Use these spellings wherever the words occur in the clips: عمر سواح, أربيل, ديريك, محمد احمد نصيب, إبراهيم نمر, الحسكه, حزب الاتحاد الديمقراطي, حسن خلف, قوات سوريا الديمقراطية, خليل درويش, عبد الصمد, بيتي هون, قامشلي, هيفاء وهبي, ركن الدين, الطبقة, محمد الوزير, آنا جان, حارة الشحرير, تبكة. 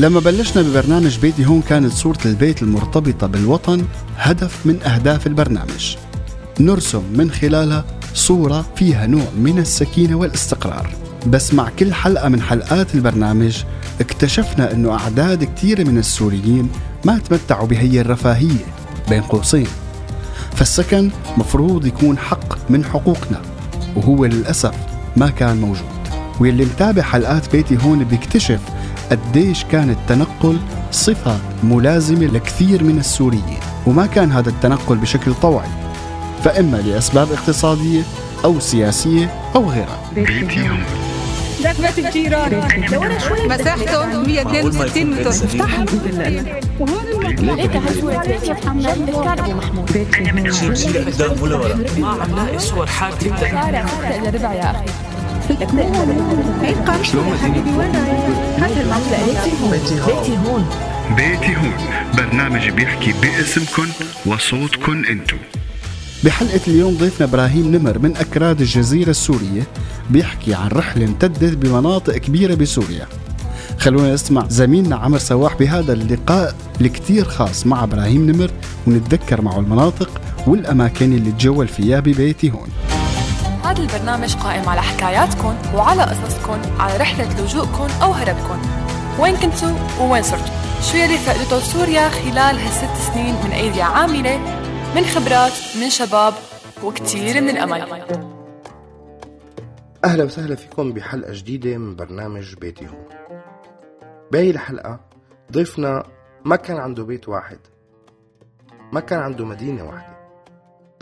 لما بلشنا ببرنامج بيتي هون كانت صورة البيت المرتبطة بالوطن هدف من أهداف البرنامج، نرسم من خلالها صورة فيها نوع من السكينة والاستقرار. بس مع كل حلقة من حلقات البرنامج اكتشفنا أنه أعداد كثيرة من السوريين ما تمتعوا بهي الرفاهية بين قوسين، فالسكن مفروض يكون حق من حقوقنا وهو للأسف ما كان موجود. واللي متابع حلقات بيتي هون بيكتشف قديش كان التنقل صفة ملازمة لكثير من السوريين، وما كان هذا التنقل بشكل طوعي، فإما لأسباب اقتصادية أو سياسية أو غيرها. بيتي هون دخلت الجيران مساحته 162 متر، افتحها وهون المطلع لقيتها صورة بيتي محمد بالكعبة محمود. أنا من هون قدام ولا ورا ما عم لاقي صور حارة إلا ربع يا أخي. بيتي هون برنامج بيحكي باسمكن وصوتكن انتو. بحلقة اليوم ضيفنا إبراهيم نمر من أكراد الجزيرة السورية بيحكي عن رحلة امتدت بمناطق كبيرة بسوريا. خلونا نسمع زميلنا عمر سواح بهذا اللقاء الكتير خاص مع إبراهيم نمر، ونتذكر معه المناطق والأماكن اللي تجول فيها ببيتي هون. هذا البرنامج قائم على حكاياتكم وعلى قصصكم، على رحلة لجوءكم أو هربكم، وين كنتوا ووين صرتوا، شو يلي فقدتوا سوريا خلال هالست سنين من أيدي عاملة، من خبرات، من شباب، وكتير من الأمل. أهلا وسهلا فيكم بحلقة جديدة من برنامج بيتي هون. بهي الحلقة ضيفنا ما كان عنده بيت واحد، ما كان عنده مدينة واحدة،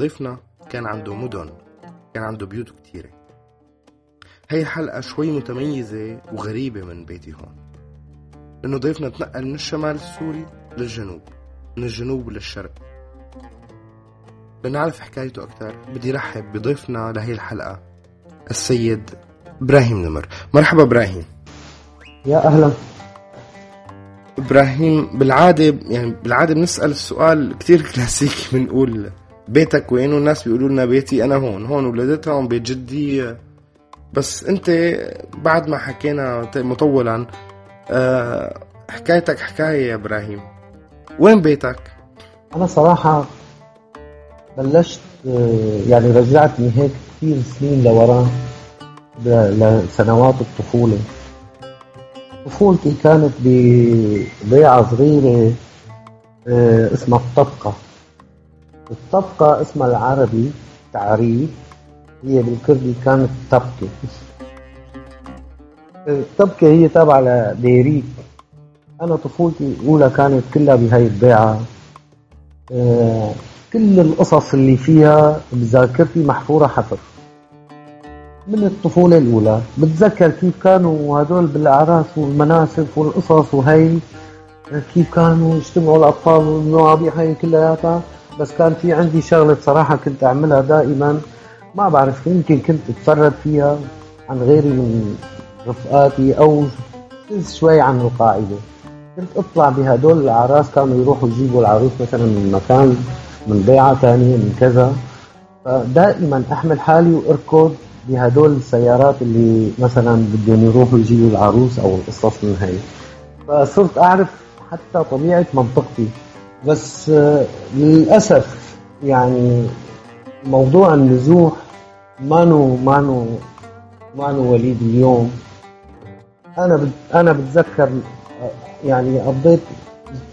ضيفنا كان عنده مدن، كان عنده بيوت كتيرة. هاي الحلقة شوي متميزة وغريبة من بيتي هون، لأنه ضيفنا تنقل من الشمال السوري للجنوب، من الجنوب للشرق. لنعرف حكايته أكتر بدي رحب بضيفنا لهي الحلقة السيد إبراهيم نمر. مرحبا إبراهيم. يا أهلا. إبراهيم بالعادة بنسأل السؤال كتير كلاسيكي، بنقول بيتك وين، والناس بيقولوا لنا بيتي أنا هون ولدتها، هون بيت جدي. بس أنت بعد ما حكينا مطولا حكايتك حكاية يا إبراهيم، وين بيتك؟ أنا صراحة بلشت رجعتني هيك كثير سنين لورا، لسنوات الطفولة. طفولتي كانت بضيعة صغيرة اسمها الطبقة. الطبقة اسمها العربي تعريب، هي بالكردي كانت تبكة. التبكة هي تابعة لديريك. أنا طفولتي الأولى كانت كلها بهاي البيعة، كل القصص اللي فيها بذاكرتي محفورة حفر من الطفولة الأولى. بتذكر كيف كانوا هدول بالأعراس والمناسف والقصص، وهي كيف كانوا يجتمعوا الأطفال والمواضيع هاي كلها. بس كان في عندي شغلة صراحة كنت أعملها دائما، ما بعرف، يمكن كنت أتسرب فيها عن غيري من رفقاتي أو شوي عن القاعدة. كنت أطلع بهدول الأعراس، كانوا يروحوا يجيبوا العروس مثلا من مكان، من بيعة تانية، من كذا، فدائما أحمل حالي وأركض بهدول السيارات اللي مثلا بدهم يروحوا يجيبوا العروس أو القصص من هاي. فصرت أعرف حتى طبيعة منطقتي. بس للأسف موضوع النزوح مانو وليد اليوم. أنا بتذكر قضيت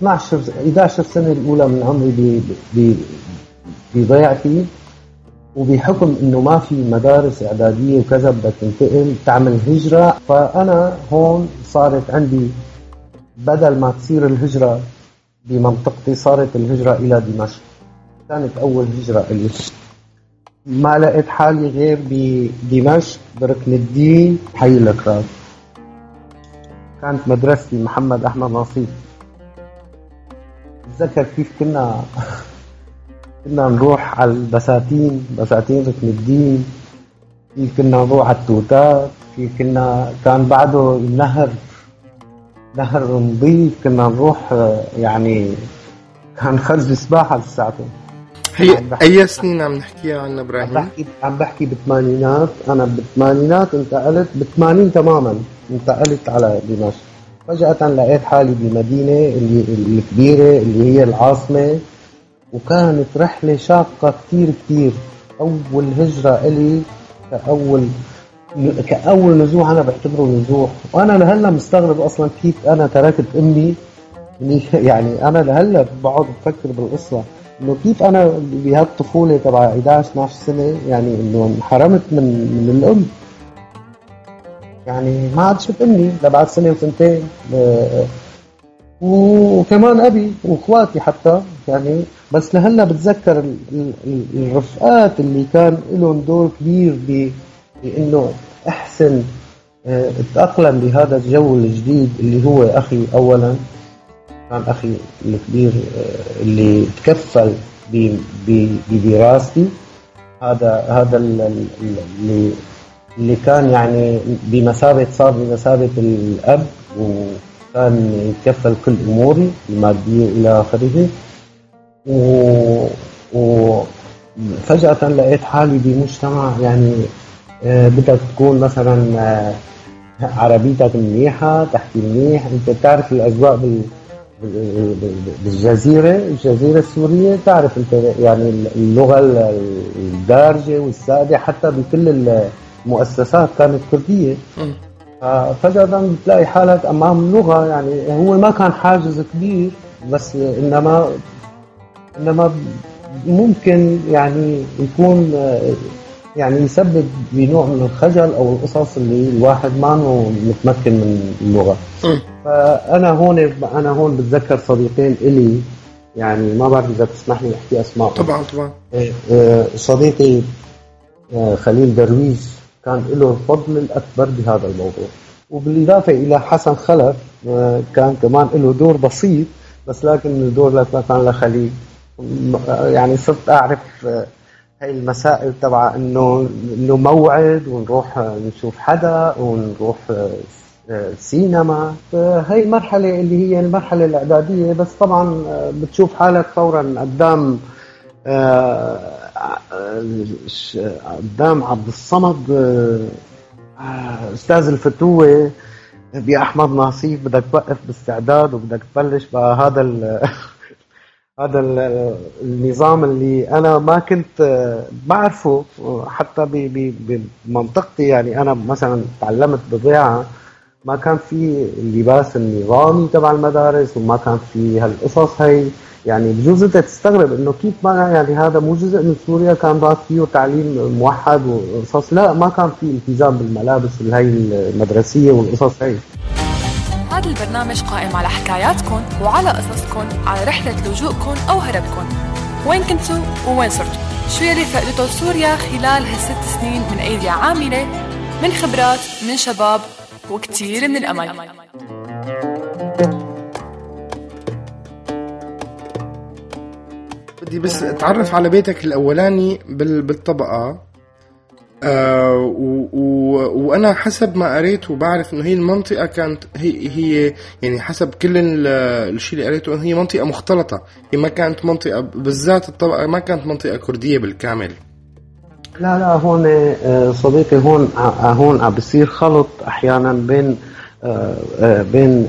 11 سنة الأولى من عمري بضيعتي، وبحكم إنه ما في مدارس إعدادية وكذا، بدك تنتقل تعمل هجرة. فأنا هون صارت عندي بدل ما تصير الهجرة بمنطقتي، صارت الهجرة إلى دمشق. كانت أول هجرة إلي، ما لقيت حالي غير بدمشق بركن الدين حي الأكراد. كانت مدرستي محمد احمد نصيب. بتذكر كيف كنا نروح على بساتين ركن الدين، كيف كنا نروح على التوتات، كيف كان بعده نهر نظيف، كنا نروح كان خرج سباحة لساعته. هي أي سنين عم نحكيها عن إبراهيم؟ عم بحكي بالثمانينات. أنا بالثمانينات انتقلت، بالثمانين تماما انتقلت على دمشق. فجأة لقيت حالي بالمدينة الكبيرة اللي هي العاصمة، وكانت رحلة شاقة كتير كتير. أول هجرة إلي كأول نزوح، أنا بعتبره نزوح، وأنا لهلا مستغرب أصلا كيف أنا تركت أمي. يعني أنا لهلا بقعد بفكر بالقصة إنه كيف أنا بهالطفولة تبع 11-12 سنة، يعني إنه انحرمت من الأم، يعني ما عاد شفت أمي لبعد سنة وسنتين، وكمان أبي وإخواتي حتى يعني. بس لهلا بتذكر الرفقات اللي كان لهم دور كبير بإنه أحسن أتأقلم بهذا الجو الجديد اللي هو أخي. أولا كان أخي الكبير اللي تكفل بدراستي، هذا اللي كان يعني بمثابة، صار بمثابة الأب، وكان يتكفل كل أموري المادية إلى آخره. وفجأة لقيت حالي بمجتمع يعني بدك تكون مثلا عربيتك منيحة، تحكي منيح، أنت بتعرف الأجواء بالجزيرة السورية، تعرف أنت يعني اللغة الدارجة والسائدة، حتى بكل المؤسسات كانت كردية. فجأة بتلاقي حالك أمام لغة، يعني هو ما كان حاجز كبير، بس إنما ممكن يعني يكون يعني يسبب بنوع من الخجل أو القصص اللي الواحد ما متمكن من اللغة. فأنا هون بتذكر صديقين إلي، يعني ما بعرف إذا تسمح لي أحكي أسماء. طبعا. صديقي خليل درويش كان له الفضل الأكبر بهذا الموضوع، وبالإضافة إلى حسن خلف كان كمان له دور بسيط، بس لكن الدور لا كان لخليل. يعني صرت أعرف هاي المسائل تبع إنه موعد ونروح نشوف حدا ونروح سينما. هاي المرحلة اللي هي المرحلة الإعدادية، بس طبعا بتشوف حالك فورا قدام عبد الصمد، أستاذ الفتوة بأحمد نصيب، بدك توقف باستعداد وبدك تبلش بهذا هذا النظام اللي أنا ما كنت بعرفه حتى بمنطقتي. يعني أنا مثلا تعلمت بضيعة، ما كان في اللباس النظامي تبع المدارس، وما كان في هالقصص هاي. يعني بجوز أنت تستغرب إنه كيف ما يعني هذا مو جزء من سوريا كان راس فيه تعليم موحد وقصص، لا ما كان في التزام بالملابس هاي المدرسية والقصص هاي. هذا البرنامج قائم على حكاياتكم وعلى قصصكم، على رحلة لجوءكم أو هربكم، وين كنتوا ووين صرتوا، شو يلي فقدته سوريا خلال هالست سنين من أيديا عاملة، من خبرات، من شباب، وكتير من الأمل. بدي بس اتعرف على بيتك الأولاني بالطبقة. وأنا حسب ما قريت وبعرف إنه هي المنطقة كانت هي يعني حسب كل الشيء اللي قريته إنه هي منطقة مختلطة، هي ما كانت منطقة بالذات الطبقة ما كانت منطقة كردية بالكامل. لا هون صديقي هون عم بيصير خلط أحيانا بين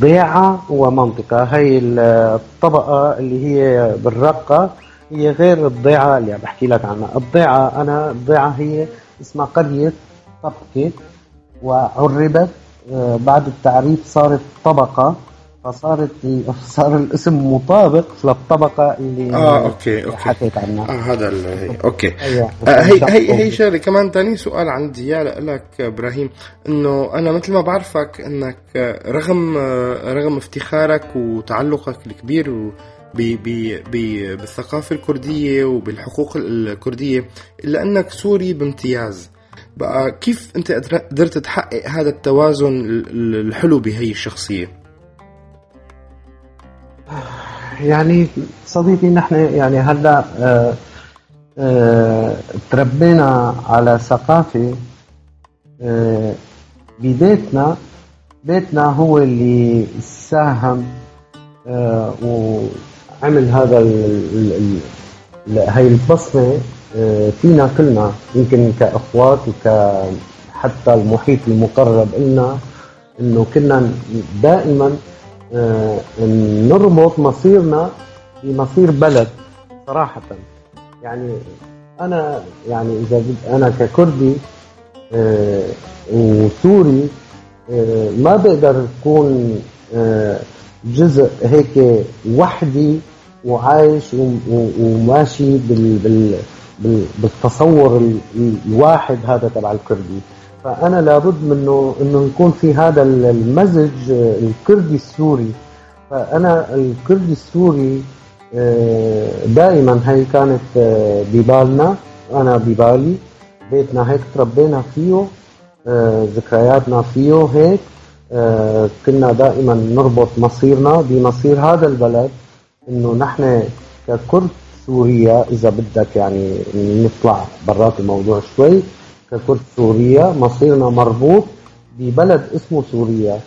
ضيعة ومنطقة. هي الطبقة اللي هي بالرقة هي غير الضيعة اللي عم بحكي لك عنها. الضيعة هي اسمها قرية تبكة، وعربت بعد التعريب صارت طبقة، فصار الاسم مطابق للطبقة اللي أوكي. حكيت عنها. هذا هي. أوكي. هي شغلة كمان تاني سؤال عندي لك إبراهيم، إنه أنا مثل ما بعرفك إنك رغم افتخارك وتعلقك الكبير بالثقافة الكردية وبالحقوق الكردية، إلا أنك سوري بامتياز. بقى كيف أنت قدرت تحقق هذا التوازن الحلو بهي الشخصية؟ يعني صديقي نحن يعني هلأ تربينا على ثقافة ببيتنا هو اللي ساهم وعمل هذا هاي البصمة فينا كلنا، يمكن كأخوات وكحتى المحيط المقرب لنا انه كنا دائما نربط مصيرنا بمصير بلد صراحة. يعني انا يعني اذا انا ككردي وسوري ما بقدر اكون جزء هيك وحدي وعايش وماشي بالتصور الواحد هذا تبع الكردي. فانا لابد منه انه يكون في هذا المزج الكردي السوري. فانا الكردي السوري دائما هي كانت ببالنا، انا ببالي، بيتنا هيك تربينا فيه، ذكرياتنا فيه هيك. كنا دائما نربط مصيرنا بمصير هذا البلد، انه نحن ككرد سوريا اذا بدك يعني نطلع برات الموضوع شوي، ككرد سوريا مصيرنا مربوط ببلد اسمه سوريا.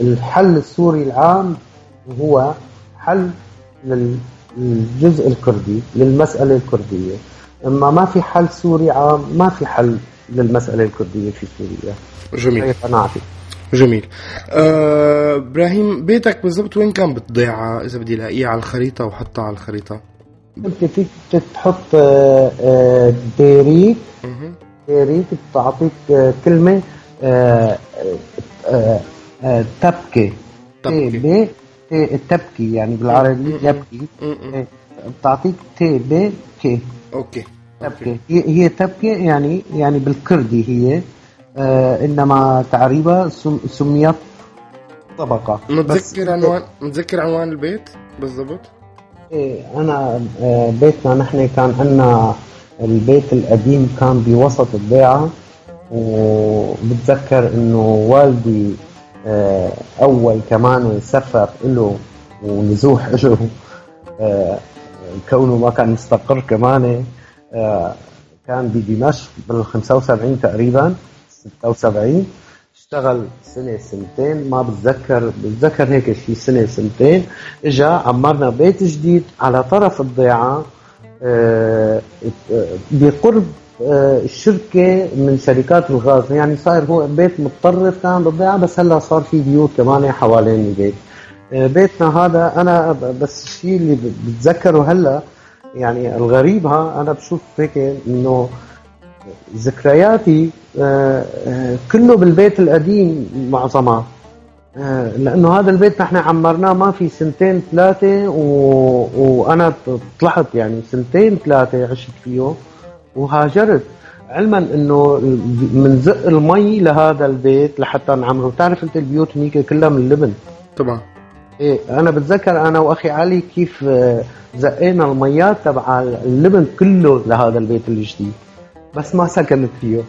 الحل السوري العام هو حل للجزء الكردي، للمسألة الكردية. اما ما في حل سوري عام، ما في حل للمسألة الكردية في سوريا. جميل، جميل. إبراهيم، بيتك بالضبط وين كان بالضيعة إذا بدي لاقيه على الخريطة وحطها على الخريطة؟ أنت فيك تحط ديريك، ديريك بتعطيك كلمة تبكة، تبكة، تبكي يعني بالعربي يبكي، بتعطيك تبكة. أوكي، تبكة هي تبكة يعني بالكردي هي، إنما تعريبها سميت طبقة. متذكر عنوان البيت بالضبط؟ إيه، أنا بيتنا نحن كان عنا البيت القديم كان بوسط الضيعة، وبتذكر إنه والدي أول كمان سفر له ونزوح له كونه ما كان مستقر كمان، كان بدمشق بال75 تقريبا 76، اشتغل سنة سنتين ما بتذكر هيك شيء، سنة سنتين. اجا عمرنا بيت جديد على طرف الضيعة بقرب الشركة من شركات الغاز، يعني صار هو بيت متطرف كان بالضيعة، بس هلا صار في بيوت كمان حوالين البيت. بيتنا هذا أنا بس الشيء اللي بتذكره هلا، يعني الغريب ها أنا بشوف هيك إنه ذكرياتي كله بالبيت القديم معظمها، لأنه هذا البيت نحن عمرناه ما في سنتين ثلاثة، وأنا طلعت يعني سنتين ثلاثة عشت فيه وهاجرت، علما أنه من زق المي لهذا البيت لحتى نعمره. تعرف أنت البيوت هنيك كلها من اللبن طبعا. إيه، أنا بتذكر أنا وأخي علي كيف زقينا الميات تبع اللبن كله لهذا البيت الجديد، بس ما سكنت فيه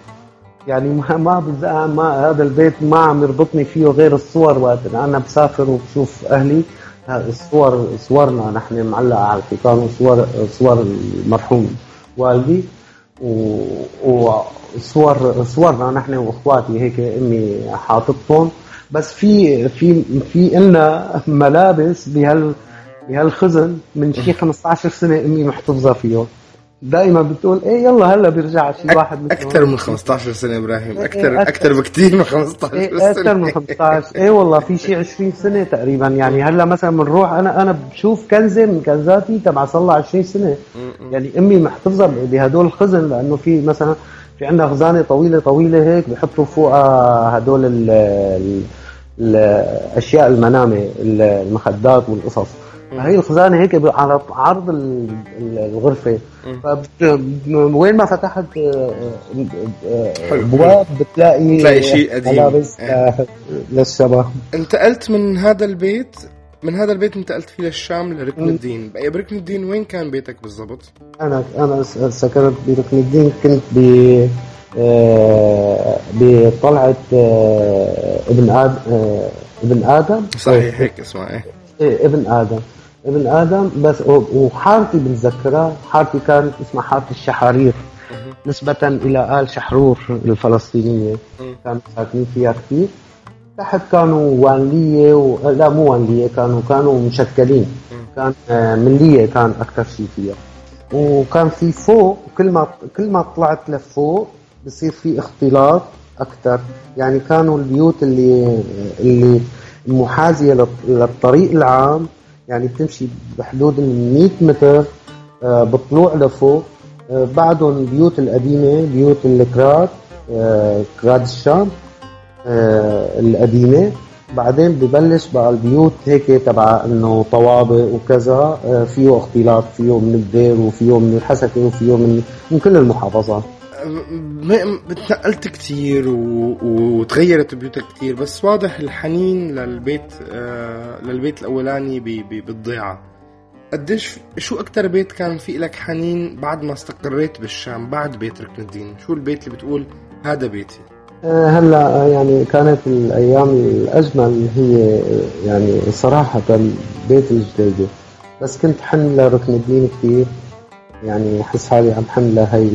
يعني ما هذا البيت ما عم يربطني فيه غير الصور. وقت انا بسافر وبشوف اهلي الصور، صورنا نحن معلقه على الحيطان، وصور المرحوم والدي، وصورنا نحن واخواتي هيك امي حاططهم. بس في إلنا ملابس بهالخزن من شي 15 سنه امي محتفظه فيهم، دائما بتقول ايه يلا هلا بيرجع شي واحد مثل اكثر من 15 سنه. ابراهيم، اكثر بكثير من 15 سنه، اكثر من 15 ايه والله في شي 20 سنه تقريبا. يعني هلا مثلا بنروح انا بشوف كنزه من كنزاتي تبع صار لها 20 سنه، يعني امي محتفظه بهدول الخزن، لانه في مثلا في عندنا خزانه طويله طويله هيك بحطوا فوقها هدول الاشياء المنامه، المخدات والقصص. هي الخزانة هيك على عرض الغرفة، وين ما فتحت بواب بتلاقي شيء قديم للشباب. انتقلت من هذا البيت انتقلت فيه للشام لركن الدين. بركن الدين وين كان بيتك بالضبط؟ أنا سكنت بركن الدين، كنت بطلعة ابن آدم، صحيح هيك اسمها إيه ابن آدم بس. وحارتي بنذكرها، حارتي كانت اسمها حارة الشحرير نسبة إلى آل شحرور الفلسطينية، كانوا ساكنين فيها كثير. تحت كانوا وانلية لا مو وانلية، كانوا مشكلين، كان ملية كان أكثر شيء فيها. وكان في فوق، كل ما طلعت لفوق بصير في اختلاط اكثر، يعني كانوا البيوت اللي محاذيه للطريق العام، يعني بتمشي بحدود ال 100 متر بالطلوع لفوق، بعدهم البيوت القديمه، بيوت الكراد، كراد الشام القديمه. بعدين ببلش بقى البيوت هيك تبع انه طوابق وكذا، فيه اختلاط، فيه من الدير وفيه من الحسكه وفيه من كل المحافظات. تنقلت كتير وتغيرت بيوتك كتير، بس واضح الحنين للبيت الاولاني بالضيعه. قديش شو اكتر بيت كان فيه لك حنين بعد ما استقريت بالشام بعد بيت ركن الدين؟ شو البيت اللي بتقول هذا بيتي؟ هلا يعني كانت الايام الاجمل هي يعني صراحه بيت الجديده، بس كنت حن لركن الدين كثير، يعني حس حالي عم حن لهي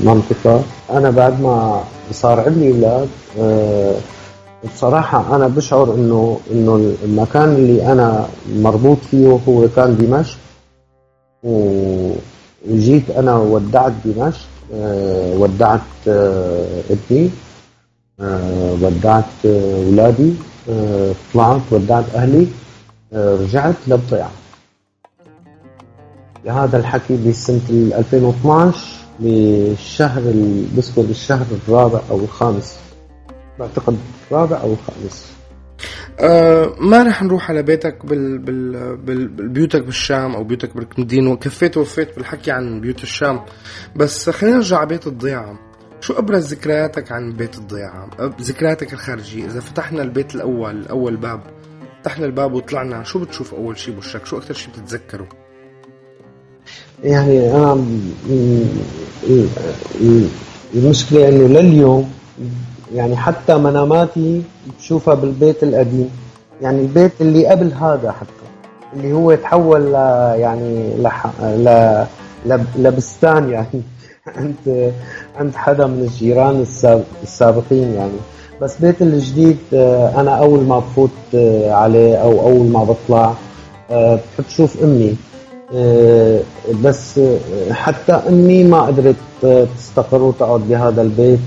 المنطقه. انا بعد ما صار عندي اولاد بصراحه انا بشعر انه المكان اللي انا مربوط فيه هو كان دمشق، وجيت انا ودعت دمشق، ودعت ابني، ودعت اولادي، طلعت ودعت اهلي، رجعت للضيعه. لهذا الحكي بسنه 2012 بالشهر بذكر الشهر الرابع او الخامس، بعتقد الرابع او الخامس. ما رح نروح على بيتك بيوتك بالشام او بيوتك بركن الدين، وكفيت ووفيت بالحكي عن بيوت الشام، بس خلينا نرجع على بيت الضيعه. شو ابرز ذكرياتك عن بيت الضيعه؟ ذكرياتك الخارجيه، اذا فتحنا البيت الاول، اول باب، فتحنا الباب وطلعنا، شو بتشوف اول شيء بوشك؟ شو اكثر شيء بتتذكره؟ يعني انا المشكله انه لليوم يعني حتى مناماتي بشوفها بالبيت القديم، يعني البيت اللي قبل هذا، حتى اللي هو تحول ل يعني لبستان، يعني عند حدا من الجيران السابقين يعني. بس بيت الجديد انا اول ما بفوت عليه او اول ما بطلع بحب شوف امي، بس حتى امي ما قدرت تستقر وتقعد بهذا البيت،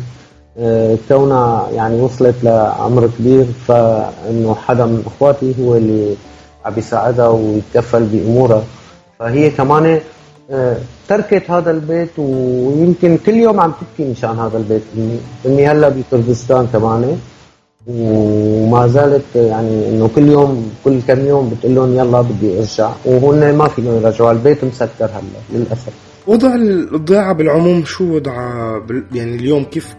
كونها يعني وصلت لعمر كبير، فانه حدا من اخواتي هو اللي عم يساعدها ويتكفل بامورها، فهي كمان تركت هذا البيت، ويمكن كل يوم عم تبكي مشان هذا البيت. امي هلا بكردستان كمان، وما زالت يعني انه كل يوم كل كم يوم بتقول لهم يلا بدي ارجع، وهن ما فيهم يرجعوا، البيت مسكر هلا للاسف. وضع الضيعه بالعموم شو وضعها يعني اليوم؟ كيف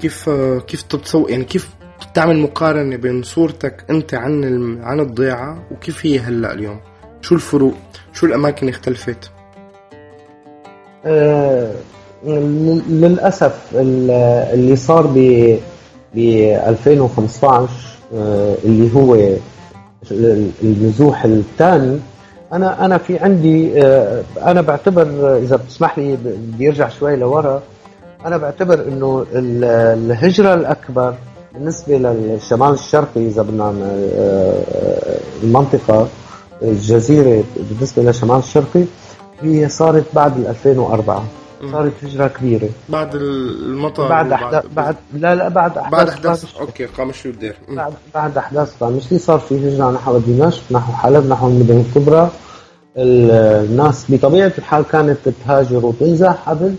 تتصور، يعني كيف تعمل مقارنه بين صورتك انت عن الضيعه وكيف هي هلا اليوم؟ شو الفروق؟ شو الاماكن اللي اختلفت؟ للاسف اللي صار ب 2015 اللي هو النزوح الثاني، انا في عندي، انا بعتبر اذا بتسمح لي بدي ارجع شوي لورا، انا بعتبر انه الهجره الاكبر بالنسبه للشمال الشرقي، اذا بدنا المنطقه الجزيره بالنسبه للشمال الشرقي، هي صارت بعد 2004، صارت هجره كبيره بعد المطر، بعد احداث اوكي قامشلي والدير، بعد احداث قامشلي صار في هجره نحو دمشق، نحو حلب، نحو المدن الكبرى. الناس بطبيعه الحال كانت تهاجر وتنزح قبل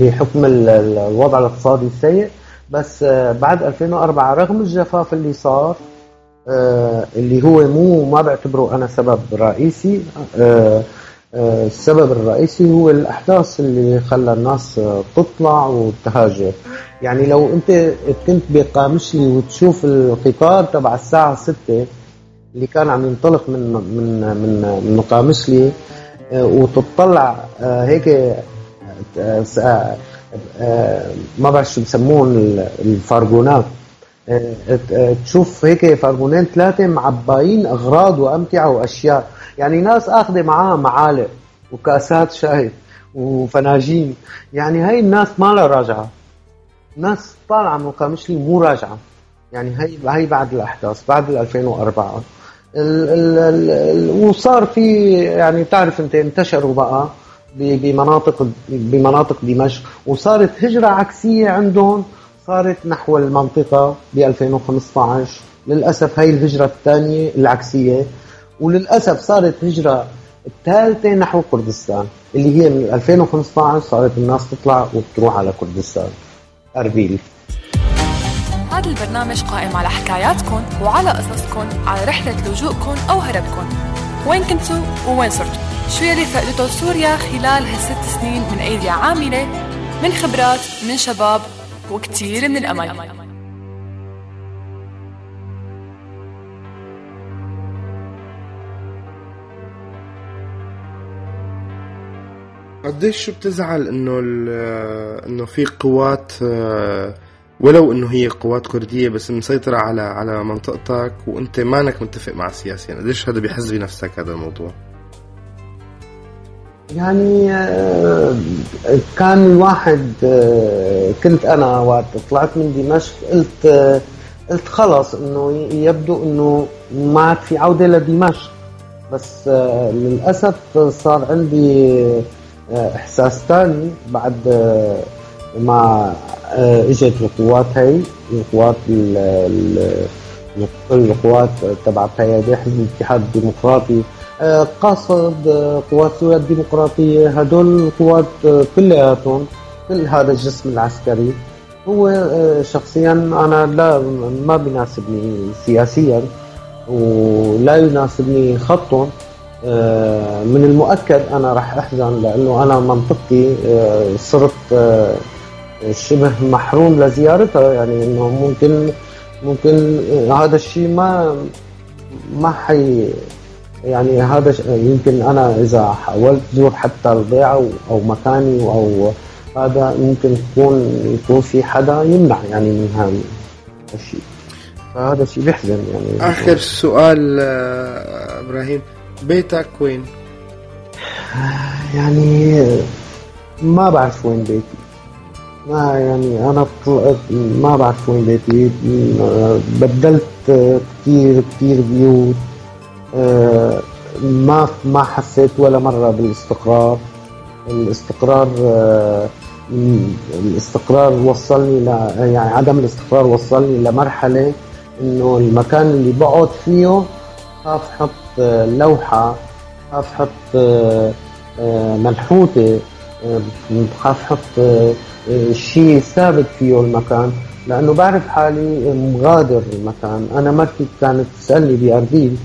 بحكم الوضع الاقتصادي السيء، بس بعد 2004 رغم الجفاف اللي صار، اللي هو ما بعتبره انا سبب رئيسي، السبب الرئيسي هو الأحداث اللي خلى الناس تطلع وتهاجر. يعني لو أنت كنت بقامشلي وتشوف القطار تبع الساعة 6 اللي كان عم ينطلق من من من من قامشلي، وتطلع هيك ما بعرف شو بسمون الفارغونات، تشوف هيك فارغونين ثلاثة معباين أغراض وأمتعة وأشياء، يعني ناس أخذ معاها معالق وكاسات شاي وفناجين، يعني هاي الناس ما لها راجعة، ناس طالعة من قامشلي مو راجعة، يعني هاي بعد الأحداث بعد 2004. وصار في يعني تعرف انت انتشروا بقى بمناطق دمشق، وصارت هجرة عكسية عندهم، صارت نحو المنطقة ب 2015. للأسف هاي الهجرة الثانية العكسية، وللأسف صارت هجرة الثالثة نحو كردستان، اللي هي من 2015 صارت الناس تطلع وتروح على كردستان أربيل. هذا البرنامج قائم على حكاياتكم وعلى قصصكم، على رحلة لجوءكم أو هربكم، وين كنتوا ووين صرتوا، شو يلي فقدته سوريا خلال هالست سنين من أيدي عاملة، من خبرات، من شباب، وكتير من الأمل. قديش بتزعل انه في قوات، ولو انه هي قوات كردية، بس مسيطرة على منطقتك وانت مانك متفق مع السياسيين؟ قديش هذا بيحز بنفسك هذا الموضوع؟ يعني كان الواحد، كنت انا وقت طلعت من دمشق قلت خلص انه يبدو انه ما عاد في عودة لدمشق، بس للأسف صار عندي إحساس تاني بعد ما إجت القوات هاي، القوات تبع حزب الاتحاد الديمقراطي، قصد قوات سوريا الديمقراطية. هدول القوات كلياتهم، كل هذا الجسم العسكري، هو شخصيا أنا ما بيناسبني سياسيا ولا يناسبني خطهم. من المؤكد أنا رح أحزن، لأنه أنا منطقتي صرت شبه محروم لزيارتها، يعني إنه ممكن هذا الشيء ما حي، يعني هذا يمكن أنا إذا حاولت زور حتى الضيعة أو مكاني أو هذا، ممكن يكون في حدا يمنع يعني من هذا الشيء، فهذا الشيء بيحزن يعني. آخر سؤال إبراهيم، بيتك وين؟ يعني ما بعرف وين بيتي، ما يعني أنا طلعت ما بعرف وين بيتي، بدلت كتير بيوت، ما حسيت ولا مرة بالاستقرار. الاستقرار وصلني يعني عدم الاستقرار وصلني لمرحلة إنه المكان اللي بقعد فيه خاف حط لوحة، خاف حط ملحوتة، خاف حط شيء ثابت فيه المكان، لأنه بعرف حالي مغادر المكان. أنا مرتي كانت تسألني بأربيل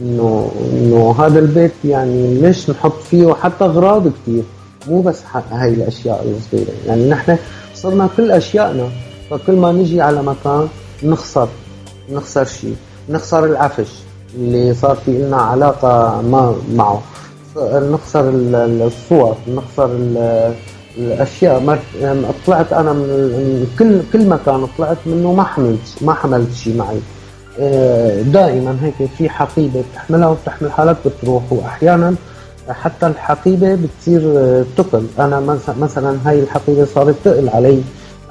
إنه هذا البيت يعني ليش نحط فيه حتى أغراض كتير، مو بس هاي الأشياء الصغيرة، يعني نحن صرنا كل أشيائنا، فكل ما نجي على مكان نخسر شيء، نخسر العفش اللي صار في لنا علاقة ما معه، نخسر الصور، نخسر الأشياء. طلعت أنا من كل مكان طلعت منه ما حملت شيء معي، دائما هيك في حقيبة بتحملها وبتحمل حالك بتروح، وأحيانا حتى الحقيبة بتصير تقل. أنا مثلا هاي الحقيبة صارت تقل علي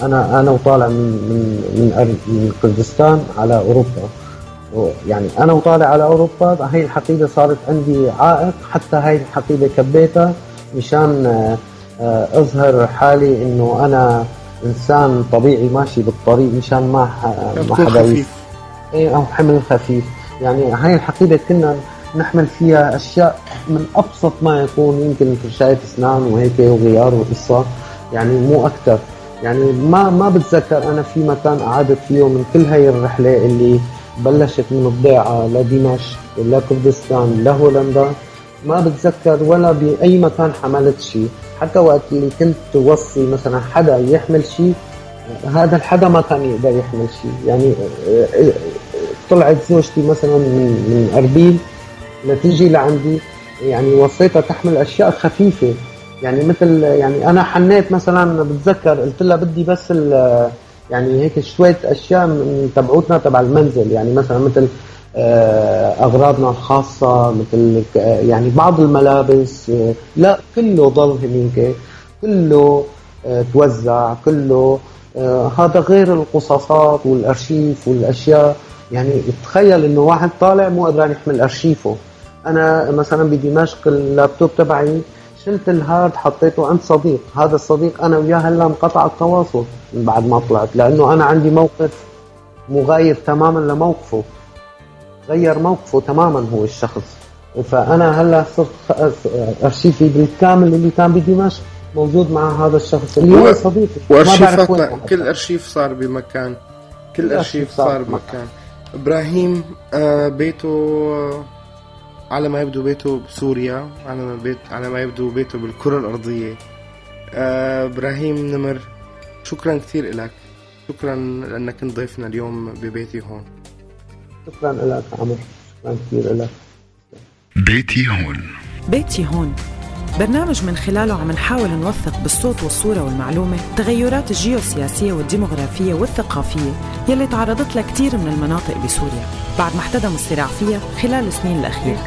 أنا وطالع من كردستان على أوروبا، يعني أنا وطالع على أوروبا هاي الحقيبة صارت عندي عائق، حتى هاي الحقيبة كبيتها مشان أظهر حالي إنه أنا إنسان طبيعي ماشي بالطريق، مشان ما حدا أو حمل خفيف. يعني هاي الحقيبة كنا نحمل فيها أشياء من أبسط ما يكون، يمكن فرشاية أسنان وهيك وغيار وقصة، يعني مو أكتر. يعني ما بتذكر أنا في مكان قعدت فيه من كل هاي الرحلة اللي بلشت من الضيعة لدمشق لكردستان لهولندا، ما بتذكر ولا بأي مكان حملت شيء. حتى وقت اللي كنت توصي مثلا حدا يحمل شيء، هذا الحدا ما كان يقدر يحمل شيء. يعني طلعت زوجتي مثلا من أربيل لتيجي لعندي، يعني وصيتها تحمل أشياء خفيفة، يعني مثل يعني أنا حنيت مثلا، بتذكر قلت لها بدي بس يعني هيك شوية أشياء من تبعوتنا تبع المنزل، يعني مثلا مثل أغراضنا الخاصة، مثل يعني بعض الملابس، لا كله ضل هنيك، كله توزع، كله هذا غير القصصات والأرشيف والأشياء. يعني تخيل إنه واحد طالع مو قادر يحمل أرشيفه. أنا مثلا بدمشق اللابتوب تبعي شلت الهارد حطيته عند صديق، هذا الصديق أنا وياه هلا انقطع التواصل بعد ما طلعت، لأنه أنا عندي موقف مغاير تماما لموقفه، غير موقفه تماما هو الشخص. فأنا هلا صرت أرشيفي بالكامل اللي كان بدمشق موجود مع هذا الشخص اللي هو صديقي. وأرشيفك كل أرشيف صار بمكان، كل أرشيف صار بمكان. إبراهيم بيته على ما يبدو بيته بسوريا، على ما يبدو بيته بالكرة الأرضية. إبراهيم نمر، شكرا كثير لك، شكرا لأنك ضيفنا اليوم ببيتي هون. شكرا لك عمر، شكرا كثير لك. بيتي هون، بيتي هون برنامج من خلاله عم نحاول نوثق بالصوت والصورة والمعلومة تغيرات الجيوسياسية والديمغرافية والثقافية يلي تعرضت لها كتير من المناطق بسوريا بعد ما احتدم الصراع فيها خلال السنين الأخيرة.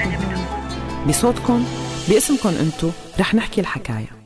بصوتكم باسمكم انتو رح نحكي الحكاية.